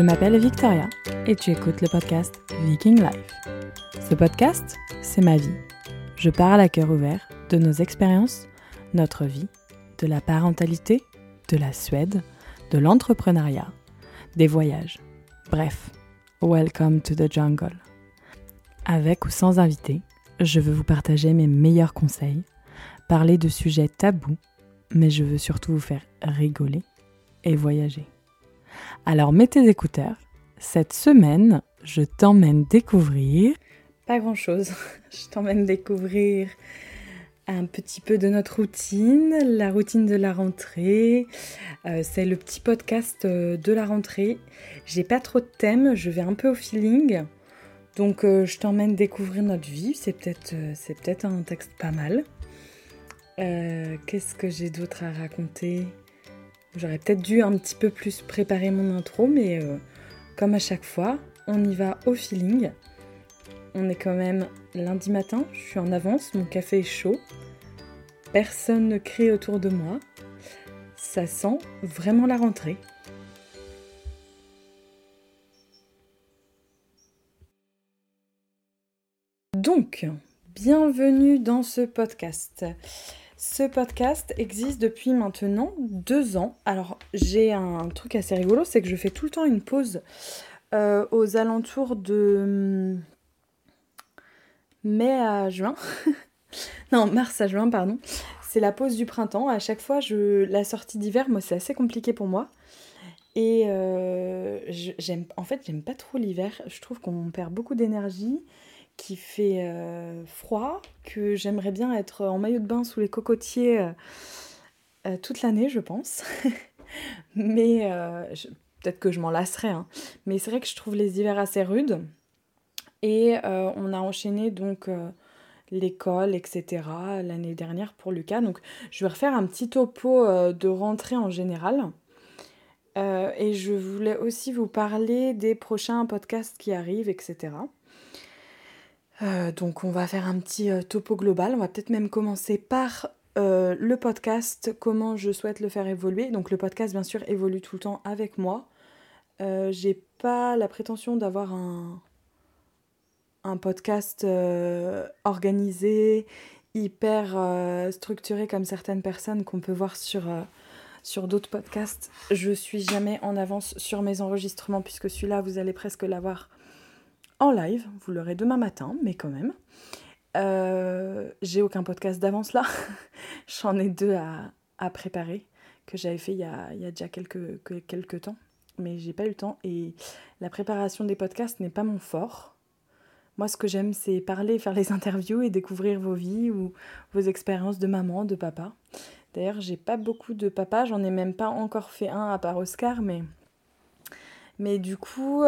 Je m'appelle Victoria et tu écoutes le podcast Viking Life. Ce podcast, c'est ma vie. Je parle à cœur ouvert de nos expériences, notre vie, de la parentalité, de la Suède, de l'entrepreneuriat, des voyages. Bref, welcome to the jungle. Avec ou sans invité, je veux vous partager mes meilleurs conseils, parler de sujets tabous, mais je veux surtout vous faire rigoler et voyager. Alors mets tes écouteurs, cette semaine, je t'emmène découvrir... Pas grand-chose, je t'emmène découvrir un petit peu de notre routine, la routine de la rentrée. C'est le petit podcast de la rentrée. J'ai pas trop de thèmes, je vais un peu au feeling. Donc je t'emmène découvrir notre vie, c'est peut-être un texte pas mal. Qu'est-ce que j'ai d'autre à raconter ? J'aurais peut-être dû un petit peu plus préparer mon intro, mais comme à chaque fois, on y va au feeling. On est quand même lundi matin, je suis en avance, mon café est chaud. Personne ne crie autour de moi. Ça sent vraiment la rentrée. Donc, bienvenue dans ce podcast. Ce podcast existe depuis maintenant 2 ans. Alors, j'ai un truc assez rigolo, c'est que je fais tout le temps une pause aux alentours de mai à juin. Non, mars à juin, pardon. C'est la pause du printemps. À chaque fois, la sortie d'hiver, moi, c'est assez compliqué pour moi. Et j'aime pas trop l'hiver. Je trouve qu'on perd beaucoup d'énergie. Qui fait froid, que j'aimerais bien être en maillot de bain sous les cocotiers toute l'année, je pense. Mais peut-être que je m'en lasserai. Hein. Mais c'est vrai que je trouve les hivers assez rudes. Et on a enchaîné donc l'école, etc. l'année dernière pour Lucas. Donc je vais refaire un petit topo de rentrée en général. Et je voulais aussi vous parler des prochains podcasts qui arrivent, etc. Donc on va faire un petit topo global, on va peut-être même commencer par le podcast, comment je souhaite le faire évoluer. Donc le podcast bien sûr évolue tout le temps avec moi, j'ai pas la prétention d'avoir un podcast organisé, hyper structuré comme certaines personnes qu'on peut voir sur d'autres podcasts. Je suis jamais en avance sur mes enregistrements puisque celui-là vous allez presque l'avoir en live, vous l'aurez demain matin, mais quand même. J'ai aucun podcast d'avance là. J'en ai 2 à préparer, que j'avais fait il y a déjà quelques temps, mais j'ai pas eu le temps. Et la préparation des podcasts n'est pas mon fort. Moi, ce que j'aime, c'est parler, faire les interviews et découvrir vos vies ou vos expériences de maman, de papa. D'ailleurs, j'ai pas beaucoup de papa, j'en ai même pas encore fait un à part Oscar, mais... Mais du coup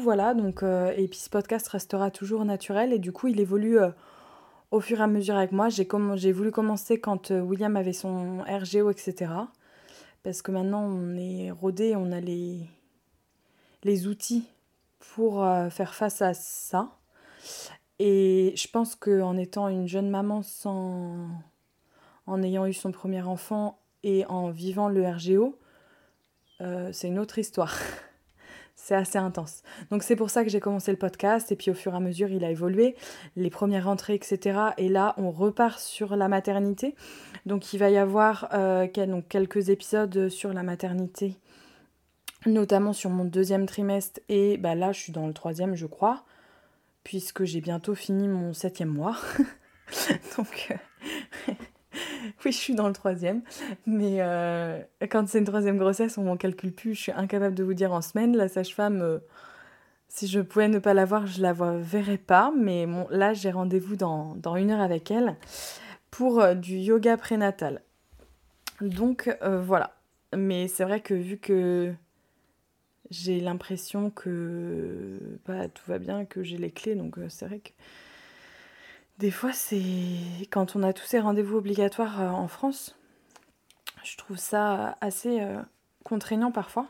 voilà, donc, et puis ce podcast restera toujours naturel et du coup il évolue au fur et à mesure avec moi. J'ai voulu commencer quand William avait son RGO, etc. Parce que maintenant on est rodé, on a les outils pour faire face à ça. Et je pense qu'en étant une jeune maman, en ayant eu son premier enfant et en vivant le RGO, c'est une autre histoire. C'est assez intense. Donc c'est pour ça que j'ai commencé le podcast et puis au fur et à mesure il a évolué, les premières rentrées, etc. Et là on repart sur la maternité. Donc il va y avoir quelques épisodes sur la maternité, notamment sur mon 2e trimestre et bah, là je suis dans le 3e je crois, puisque j'ai bientôt fini mon 7e mois. Donc... Oui, je suis dans le 3e, mais quand c'est une 3e grossesse, on m'en calcule plus, je suis incapable de vous dire en semaine. La sage-femme, si je pouvais ne pas la voir, je la verrais pas, mais bon, là, j'ai rendez-vous dans 1 heure avec elle pour du yoga prénatal. Donc, voilà. Mais c'est vrai que vu que j'ai l'impression que bah, tout va bien, que j'ai les clés, donc c'est vrai que... Des fois, c'est quand on a tous ces rendez-vous obligatoires en France, je trouve ça assez contraignant parfois.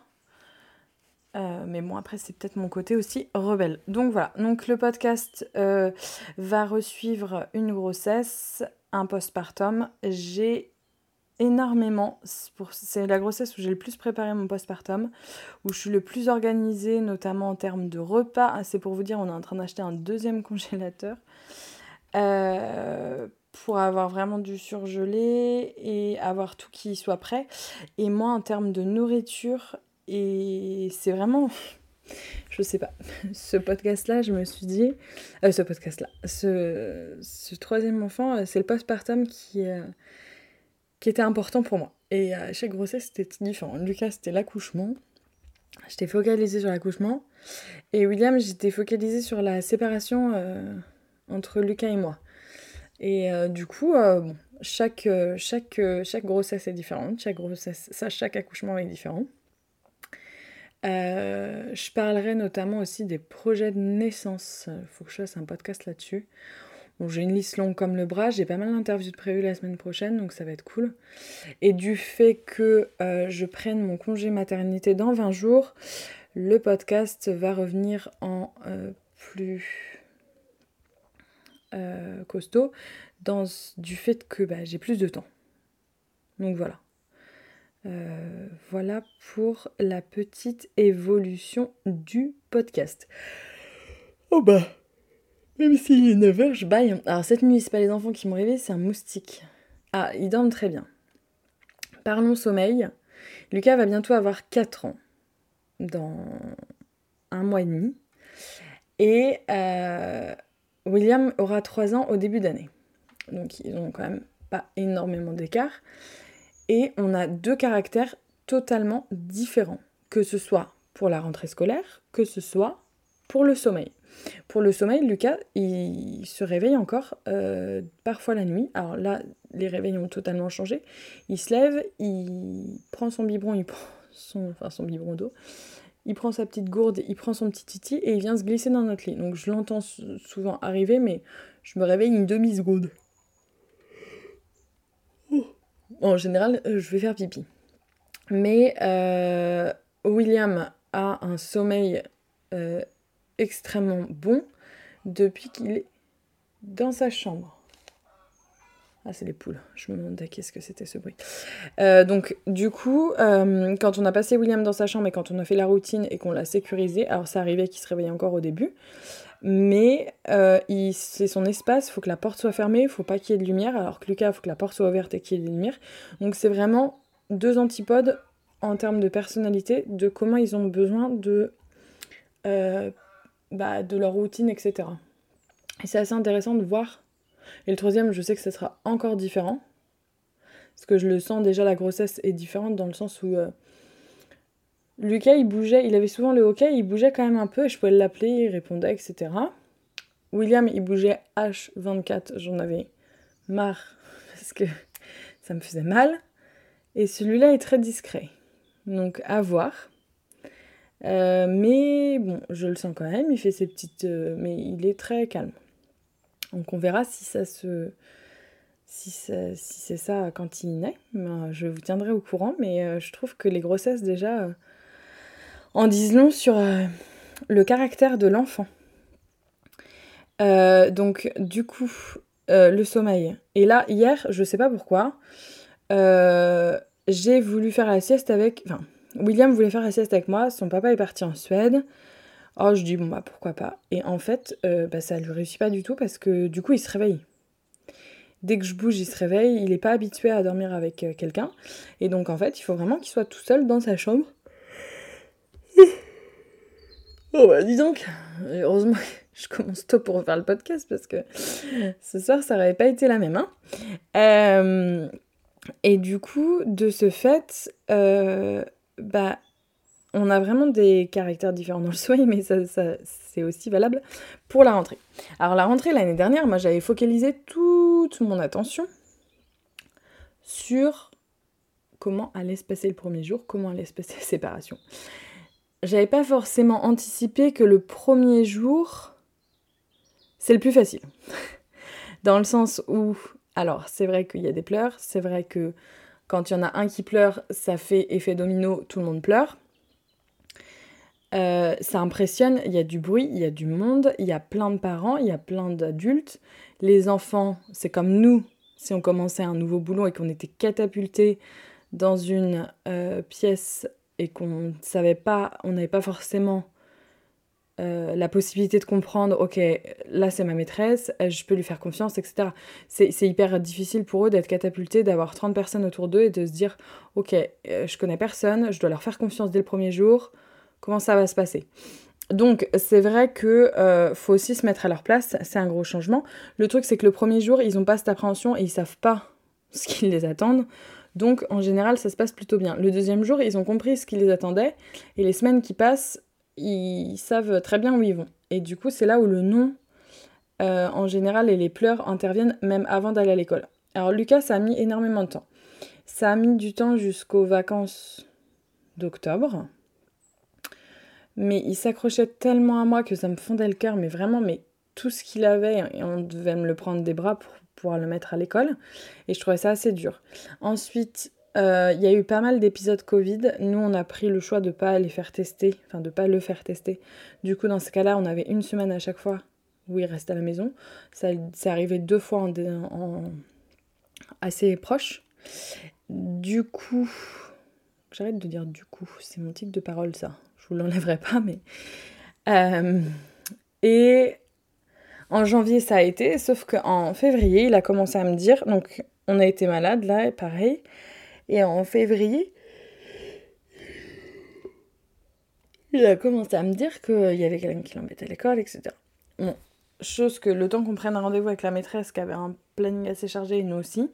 Mais bon, après, c'est peut-être mon côté aussi rebelle. Donc voilà, donc le podcast va resuivre une grossesse, un postpartum. J'ai énormément. C'est la grossesse où j'ai le plus préparé mon postpartum, où je suis le plus organisée, notamment en termes de repas. Ah, c'est pour vous dire, on est en train d'acheter un deuxième congélateur pour avoir vraiment du surgelé et avoir tout qui soit prêt. Et moi, en termes de nourriture, et c'est vraiment... Je sais pas, ce podcast-là, je me suis dit... Ce troisième enfant, c'est le postpartum qui était important pour moi. Et à chaque grossesse, c'était différent. Lucas, c'était l'accouchement. J'étais focalisée sur l'accouchement. Et William, j'étais focalisée sur la séparation entre Lucas et moi. Et du coup, bon, chaque grossesse est différente. Chaque accouchement est différent. Je parlerai notamment aussi des projets de naissance. Il faut que je fasse un podcast là-dessus. Bon, j'ai une liste longue comme le bras. J'ai pas mal d'interviews de prévues la semaine prochaine, donc ça va être cool. Et du fait que je prenne mon congé maternité dans 20 jours, le podcast va revenir en plus costaud du fait que j'ai plus de temps. Donc voilà. Voilà pour la petite évolution du podcast. Oh bah, même s'il est 9h, je baille. Alors cette nuit, c'est pas les enfants qui m'ont réveillée, c'est un moustique. Ah, ils dorment très bien. Parlons sommeil. Lucas va bientôt avoir 4 ans, dans un mois et demi. Et William aura 3 ans au début d'année. Donc ils ont quand même pas énormément d'écart. Et on a 2 caractères totalement différents, que ce soit pour la rentrée scolaire, que ce soit pour le sommeil. Pour le sommeil, Lucas, il se réveille encore parfois la nuit. Alors là, les réveils ont totalement changé. Il se lève, il prend son biberon, son biberon d'eau, il prend sa petite gourde, il prend son petit titi et il vient se glisser dans notre lit. Donc je l'entends souvent arriver, mais je me réveille une demi-seconde. En général, je vais faire pipi. Mais William a un sommeil extrêmement bon depuis qu'il est dans sa chambre. Ah, c'est les poules. Je me demandais qu'est-ce que c'était ce bruit. Donc, du coup, quand on a passé William dans sa chambre et quand on a fait la routine et qu'on l'a sécurisé, alors ça arrivait qu'il se réveillait encore au début, mais c'est son espace, il faut que la porte soit fermée, il ne faut pas qu'il y ait de lumière, alors que Lucas, il faut que la porte soit ouverte et qu'il y ait de lumière. Donc c'est vraiment 2 antipodes en termes de personnalité, de comment ils ont besoin de leur routine, etc. Et c'est assez intéressant de voir. Et le troisième, je sais que ça sera encore différent, parce que je le sens déjà, la grossesse est différente dans le sens où... Lucas, il bougeait, il avait souvent le hoquet, il bougeait quand même un peu, et je pouvais l'appeler, il répondait, etc. William, il bougeait H24, j'en avais marre, parce que ça me faisait mal. Et celui-là est très discret, donc à voir. Mais bon, je le sens quand même, il fait ses petites... mais il est très calme. Donc on verra si c'est ça quand il naît, je vous tiendrai au courant, mais je trouve que les grossesses déjà en disent long sur le caractère de l'enfant. Donc du coup, le sommeil. Et là, hier, je sais pas pourquoi, j'ai voulu faire la sieste avec... Enfin, William voulait faire la sieste avec moi, son papa est parti en Suède. Oh, je dis, pourquoi pas. Et en fait, ça lui réussit pas du tout parce que du coup, il se réveille. Dès que je bouge, il se réveille, il n'est pas habitué à dormir avec quelqu'un. Et donc, en fait, il faut vraiment qu'il soit tout seul dans sa chambre. Oh, bah, dis donc. Et heureusement que je commence tôt pour faire le podcast parce que ce soir, ça n'aurait pas été la même. Hein. Et du coup, de ce fait, on a vraiment des caractères différents dans le sommeil, mais ça, c'est aussi valable pour la rentrée. Alors la rentrée, l'année dernière, moi j'avais focalisé toute mon attention sur comment allait se passer le premier jour, comment allait se passer la séparation. J'avais pas forcément anticipé que le premier jour, c'est le plus facile. Dans le sens où, alors c'est vrai qu'il y a des pleurs, c'est vrai que quand il y en a un qui pleure, ça fait effet domino, tout le monde pleure. Ça impressionne, il y a du bruit, il y a du monde, il y a plein de parents, il y a plein d'adultes. Les enfants, c'est comme nous, si on commençait un nouveau boulot et qu'on était catapulté dans une pièce et qu'on savait pas, on n'avait pas forcément la possibilité de comprendre, ok, là c'est ma maîtresse, je peux lui faire confiance, etc. C'est hyper difficile pour eux d'être catapultés, d'avoir 30 personnes autour d'eux et de se dire, ok, je connais personne, je dois leur faire confiance dès le premier jour, comment ça va se passer ? Donc c'est vrai que faut aussi se mettre à leur place, c'est un gros changement. Le truc c'est que le premier jour, ils n'ont pas cette appréhension et ils savent pas ce qui les attend. Donc en général, ça se passe plutôt bien. Le deuxième jour, ils ont compris ce qui les attendait et les semaines qui passent, ils savent très bien où ils vont. Et du coup, c'est là où le non, en général, et les pleurs interviennent même avant d'aller à l'école. Alors Lucas, ça a mis énormément de temps. Ça a mis du temps jusqu'aux vacances d'octobre. Mais il s'accrochait tellement à moi que ça me fondait le cœur, mais vraiment, mais tout ce qu'il avait, et on devait me le prendre des bras pour pouvoir le mettre à l'école, et je trouvais ça assez dur. Ensuite, il y a eu pas mal d'épisodes Covid, nous on a pris le choix de pas les faire tester, enfin de pas le faire tester. Du coup, dans ce cas-là, on avait une semaine à chaque fois où il restait à la maison. Ça, c'est arrivé 2 fois en assez proche. Du coup, j'arrête de dire du coup, c'est mon titre de parole ça. Je vous l'enlèverai pas, mais... Et en janvier, ça a été, sauf qu'en février, il a commencé à me dire... Donc, on a été malade, là, pareil. Et en février, il a commencé à me dire qu'il y avait quelqu'un qui l'embêtait à l'école, etc. Bon, chose que le temps qu'on prenne un rendez-vous avec la maîtresse qui avait un planning assez chargé, et nous aussi...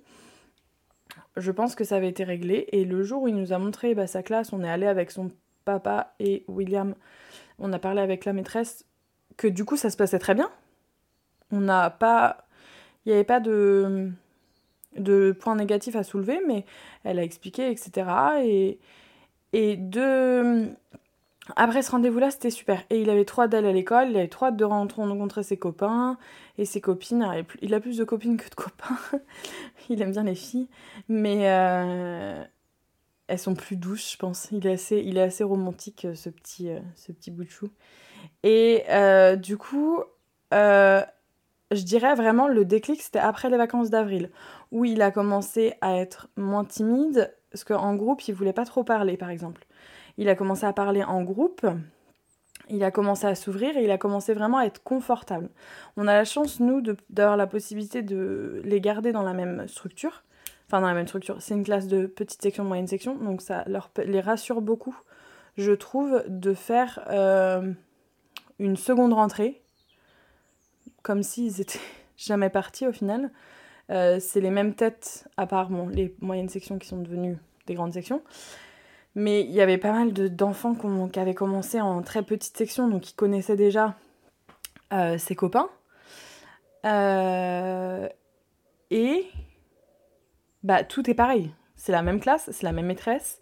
Je pense que ça avait été réglé. Et le jour où il nous a montré sa classe, on est allé avec son... papa et William, on a parlé avec la maîtresse que du coup ça se passait très bien. On n'a pas, il n'y avait pas de point négatif à soulever, mais elle a expliqué, etc. Et après ce rendez-vous-là, c'était super. Et il avait trop hâte d'aller à l'école, il avait trop hâte de rencontrer ses copains et ses copines. Il a plus de copines que de copains. Il aime bien les filles, mais elles sont plus douces, je pense. Il est assez romantique, ce petit bout de chou. Et du coup, je dirais vraiment le déclic, c'était après les vacances d'avril, où il a commencé à être moins timide, parce qu'en groupe, il voulait pas trop parler, par exemple. Il a commencé à parler en groupe, il a commencé à s'ouvrir et il a commencé vraiment à être confortable. On a la chance, nous, d'avoir la possibilité de les garder dans la même structure. Enfin, dans la même structure, c'est une classe de petite section, de moyenne section, donc ça les rassure beaucoup, je trouve, de faire une seconde rentrée, comme s'ils étaient jamais partis au final. C'est les mêmes têtes, à part les moyennes sections qui sont devenues des grandes sections, mais il y avait pas mal d'enfants qui avaient commencé en très petite section, donc ils connaissaient déjà ses copains. Et... tout est pareil, c'est la même classe, c'est la même maîtresse.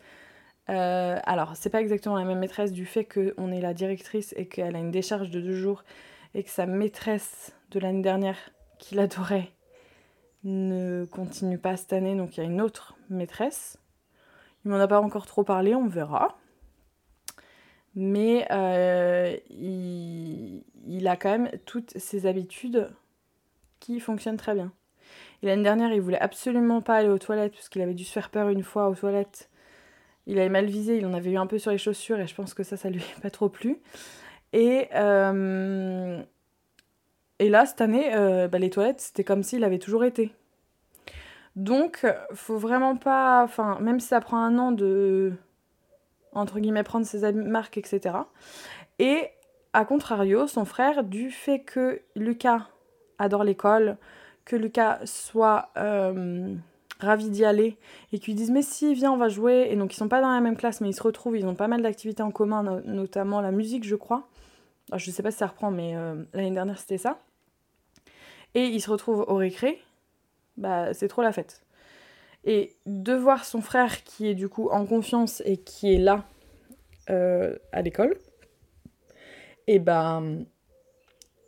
Alors, c'est pas exactement la même maîtresse du fait qu'on est la directrice et qu'elle a une décharge de 2 jours et que sa maîtresse de l'année dernière, qui l'adorait, ne continue pas cette année, donc il y a une autre maîtresse. Il m'en a pas encore trop parlé, on verra. Mais il a quand même toutes ses habitudes qui fonctionnent très bien. Et l'année dernière, il voulait absolument pas aller aux toilettes parce qu'il avait dû se faire peur une fois aux toilettes. Il avait mal visé, il en avait eu un peu sur les chaussures et je pense que ça lui a pas trop plu. Et là, cette année, les toilettes, c'était comme s'il avait toujours été. Donc, faut vraiment pas... Enfin, même si ça prend 1 an de... entre guillemets, prendre ses marques, etc. Et, à contrario, son frère, du fait que Lucas adore l'école... que Lucas soit ravi d'y aller et qu'ils disent mais si viens on va jouer, et donc ils sont pas dans la même classe mais ils se retrouvent, ils ont pas mal d'activités en commun, notamment la musique je crois. Alors, je sais pas si ça reprend mais l'année dernière c'était ça, et ils se retrouvent au récré, c'est trop la fête. Et de voir son frère qui est du coup en confiance et qui est là à l'école, et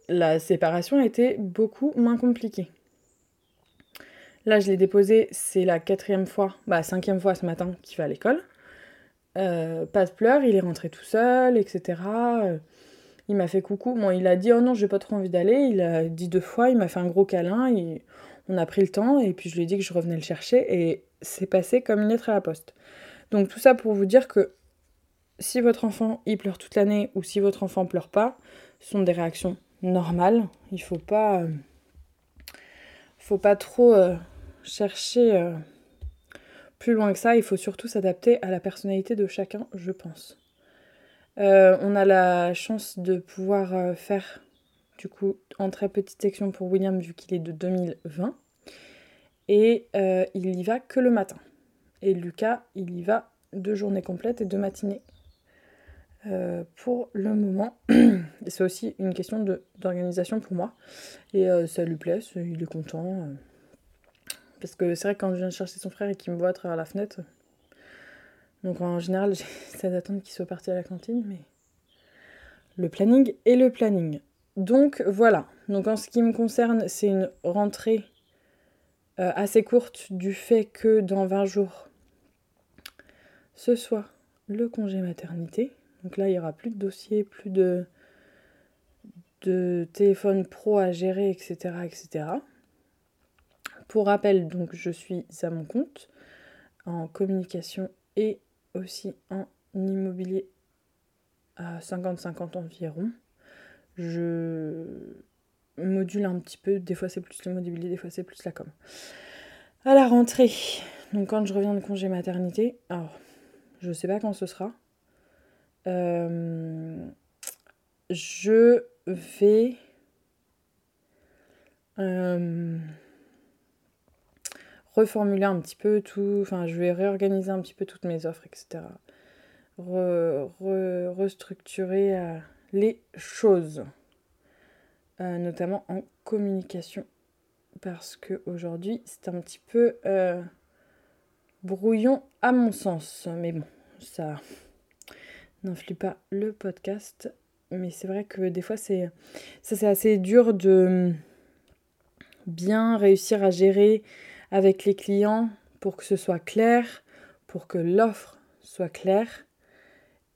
la séparation a été beaucoup moins compliquée. Là, je l'ai déposé, c'est la 5e fois ce matin qu'il va à l'école. Pas de pleurs, il est rentré tout seul, etc. Il m'a fait coucou. Bon, il a dit « Oh non, j'ai pas trop envie d'aller ». Il a dit 2 fois, il m'a fait un gros câlin. On a pris le temps et puis je lui ai dit que je revenais le chercher et c'est passé comme une lettre à la poste. Donc tout ça pour vous dire que si votre enfant il pleure toute l'année ou si votre enfant pleure pas, ce sont des réactions normales. Il faut pas trop chercher plus loin que ça. Il faut surtout s'adapter à la personnalité de chacun, je pense. On a la chance de pouvoir faire du coup en très petite section pour William vu qu'il est de 2020 et il n'y va que le matin. Et Lucas, il y va 2 journées complètes et 2 matinées pour le moment. Et c'est aussi une question d'organisation pour moi. Et ça lui plaît, il est content. Parce que c'est vrai que quand je viens chercher son frère et qu'il me voit à travers la fenêtre, donc en général, j'essaie d'attendre qu'il soit parti à la cantine, mais le planning est le planning. Donc voilà. Donc en ce qui me concerne, c'est une rentrée assez courte du fait que dans 20 jours, ce soir, le congé maternité. Donc là, il n'y aura plus de dossier, plus de téléphone pro à gérer, etc., etc. Pour rappel, donc, je suis à mon compte en communication et aussi en immobilier à 50-50 environ. Je module un petit peu, des fois c'est plus l'immobilier, des fois c'est plus la com. À la rentrée, donc quand je reviens de congé maternité, alors je sais pas quand ce sera, je vais reformuler un petit peu tout, enfin je vais réorganiser un petit peu toutes mes offres, etc. Restructurer les choses, notamment en communication, parce que aujourd'hui c'est un petit peu brouillon à mon sens, mais bon, ça n'influe pas le podcast, mais c'est vrai que des fois c'est assez dur de bien réussir à gérer avec les clients pour que ce soit clair, pour que l'offre soit claire.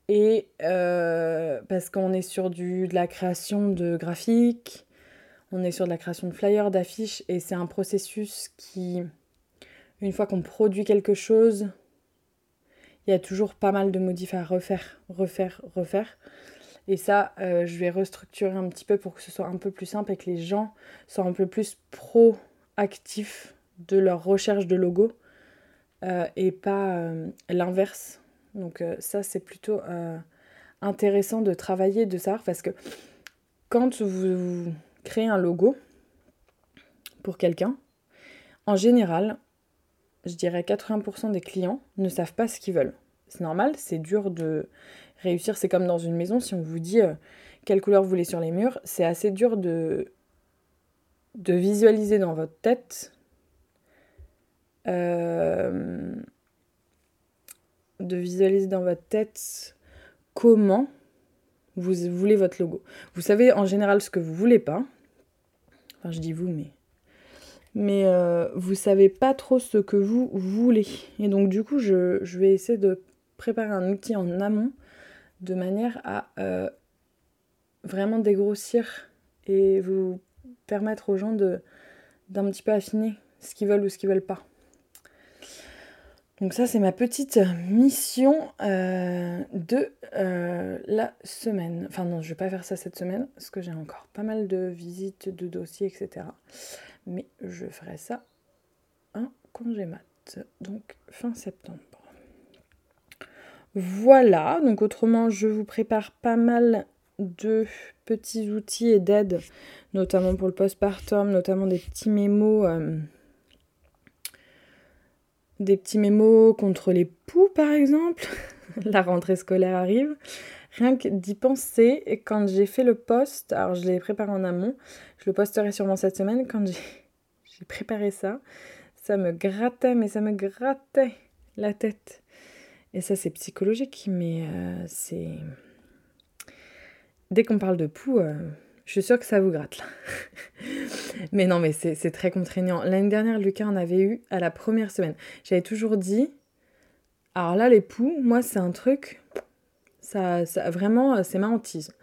Et parce qu'on est sur de la création de graphiques, on est sur de la création de flyers, d'affiches, et c'est un processus qui, une fois qu'on produit quelque chose, il y a toujours pas mal de modifs à refaire. Et ça, je vais restructurer un petit peu pour que ce soit un peu plus simple et que les gens soient un peu plus proactifs de leur recherche de logo et pas l'inverse. Donc ça, c'est plutôt intéressant de travailler, de savoir, parce que quand vous créez un logo pour quelqu'un, en général, je dirais 80% des clients ne savent pas ce qu'ils veulent. C'est normal, c'est dur de réussir. C'est comme dans une maison, si on vous dit quelle couleur vous voulez sur les murs, c'est assez dur de visualiser dans votre tête comment vous voulez votre logo. Vous savez en général ce que vous voulez pas. Enfin, je dis vous, mais vous savez pas trop ce que vous voulez. Et donc du coup, je vais essayer de préparer un outil en amont de manière à vraiment dégrossir et vous permettre aux gens d'un petit peu affiner ce qu'ils veulent ou ce qu'ils veulent pas. Donc ça, c'est ma petite mission de la semaine. Enfin non, je vais pas faire ça cette semaine, parce que j'ai encore pas mal de visites, de dossiers, etc. Mais je ferai ça en congé mat, donc fin septembre. Voilà, donc autrement, je vous prépare pas mal de petits outils et d'aides, notamment pour le postpartum, notamment des petits mémos... Des petits mémos contre les poux, par exemple. La rentrée scolaire arrive. Rien que d'y penser, et quand j'ai fait le post, alors je l'ai préparé en amont, je le posterai sûrement cette semaine, quand j'ai préparé ça, ça me grattait la tête. Et ça, c'est psychologique, mais c'est... Dès qu'on parle de poux, je suis sûre que ça vous gratte, là. Mais non, mais c'est très contraignant. L'année dernière, Lucas en avait eu à la première semaine. J'avais toujours dit... Alors là, les poux, moi, c'est un truc... Ça vraiment, c'est ma hantise.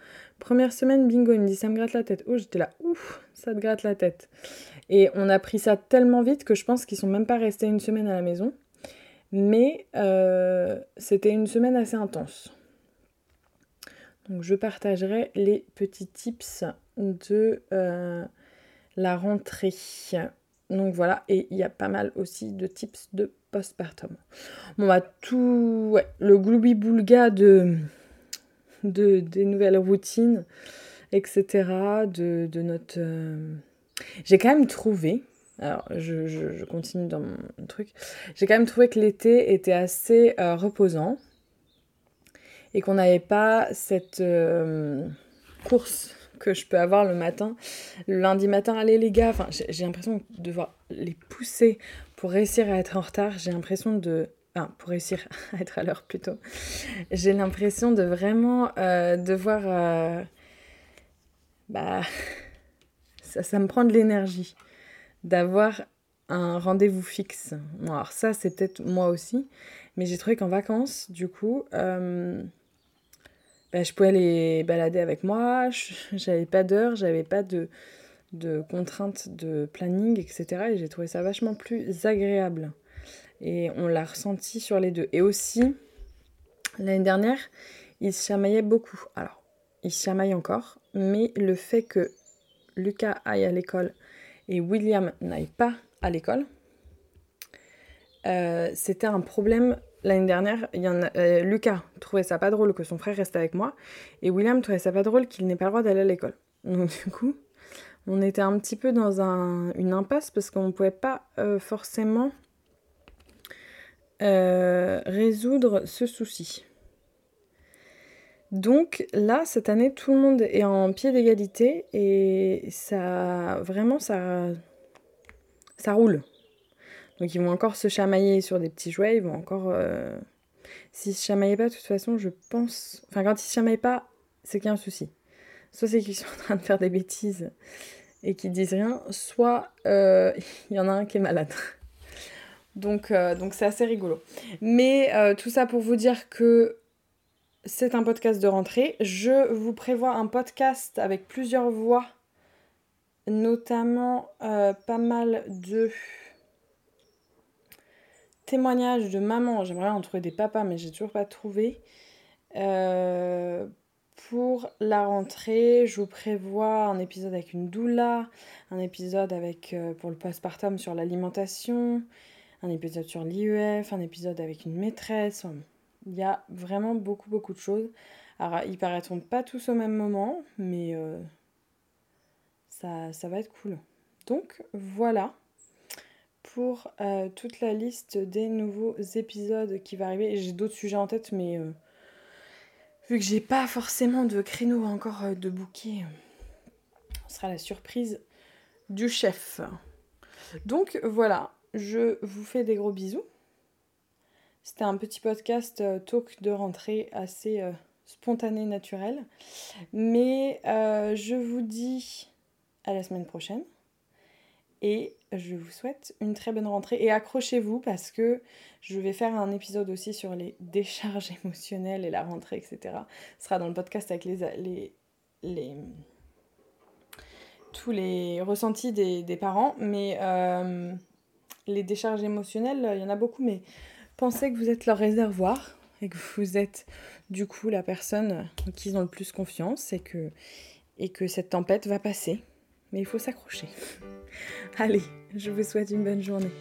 Première semaine, bingo, il me dit « ça me gratte la tête ». Oh, j'étais là « ouf, ça te gratte la tête ». Et on a pris ça tellement vite que je pense qu'ils sont même pas restés une semaine à la maison. Mais c'était une semaine assez intense. Donc je partagerai les petits tips de la rentrée. Donc voilà, et il y a pas mal aussi de tips de postpartum. Bon bah tout... Ouais, le gloubi-boulga des nouvelles routines, etc. De notre... J'ai quand même trouvé, alors je continue dans mon truc, j'ai quand même trouvé que l'été était assez reposant et qu'on n'avait pas cette course que je peux avoir le matin, le lundi matin, allez les gars, enfin j'ai l'impression de devoir les pousser pour réussir à être en retard, pour réussir à être à l'heure plutôt, j'ai l'impression de vraiment devoir... Ça me prend de l'énergie d'avoir un rendez-vous fixe. Bon, alors ça, c'est peut-être moi aussi, mais j'ai trouvé qu'en vacances, du coup, je pouvais aller balader avec moi, j'avais pas d'heure, j'avais pas de contraintes de planning, etc. Et j'ai trouvé ça vachement plus agréable. Et on l'a ressenti sur les deux. Et aussi, l'année dernière, ils se chamaillaient beaucoup. Alors, ils se chamaillent encore, mais le fait que Lucas aille à l'école et William n'aille pas à l'école, c'était un problème. L'année dernière, Lucas trouvait ça pas drôle que son frère reste avec moi et William trouvait ça pas drôle qu'il n'ait pas le droit d'aller à l'école. Donc du coup, on était un petit peu dans une impasse parce qu'on ne pouvait pas forcément résoudre ce souci. Donc là, cette année, tout le monde est en pied d'égalité et ça, vraiment, ça roule. Donc ils vont encore se chamailler sur des petits jouets, ils vont encore... S'ils se chamaillaient pas, de toute façon, je pense... Enfin, quand ils se chamaillent pas, c'est qu'il y a un souci. Soit c'est qu'ils sont en train de faire des bêtises et qu'ils disent rien, soit il y en a un qui est malade. Donc c'est assez rigolo. Mais tout ça pour vous dire que... C'est un podcast de rentrée. Je vous prévois un podcast avec plusieurs voix, notamment pas mal de témoignages de mamans. J'aimerais en trouver des papas, mais j'ai toujours pas trouvé. Pour la rentrée, je vous prévois un épisode avec une doula, un épisode avec pour le postpartum sur l'alimentation, un épisode sur l'IEF, un épisode avec une maîtresse... Il y a vraiment beaucoup, beaucoup de choses. Alors, ils paraîtront pas tous au même moment, mais ça va être cool. Donc, voilà pour toute la liste des nouveaux épisodes qui va arriver. J'ai d'autres sujets en tête, mais vu que j'ai pas forcément de créneau encore de bouquet, ce sera la surprise du chef. Donc, voilà, je vous fais des gros bisous. C'était un petit podcast talk de rentrée assez spontané, naturel. Mais je vous dis à la semaine prochaine. Et je vous souhaite une très bonne rentrée. Et accrochez-vous parce que je vais faire un épisode aussi sur les décharges émotionnelles et la rentrée, etc. Ce sera dans le podcast avec tous les ressentis des parents. Mais les décharges émotionnelles, il y en a beaucoup, mais... Pensez que vous êtes leur réservoir et que vous êtes du coup la personne en qui ils ont le plus confiance et que cette tempête va passer. Mais il faut s'accrocher. Allez, je vous souhaite une bonne journée.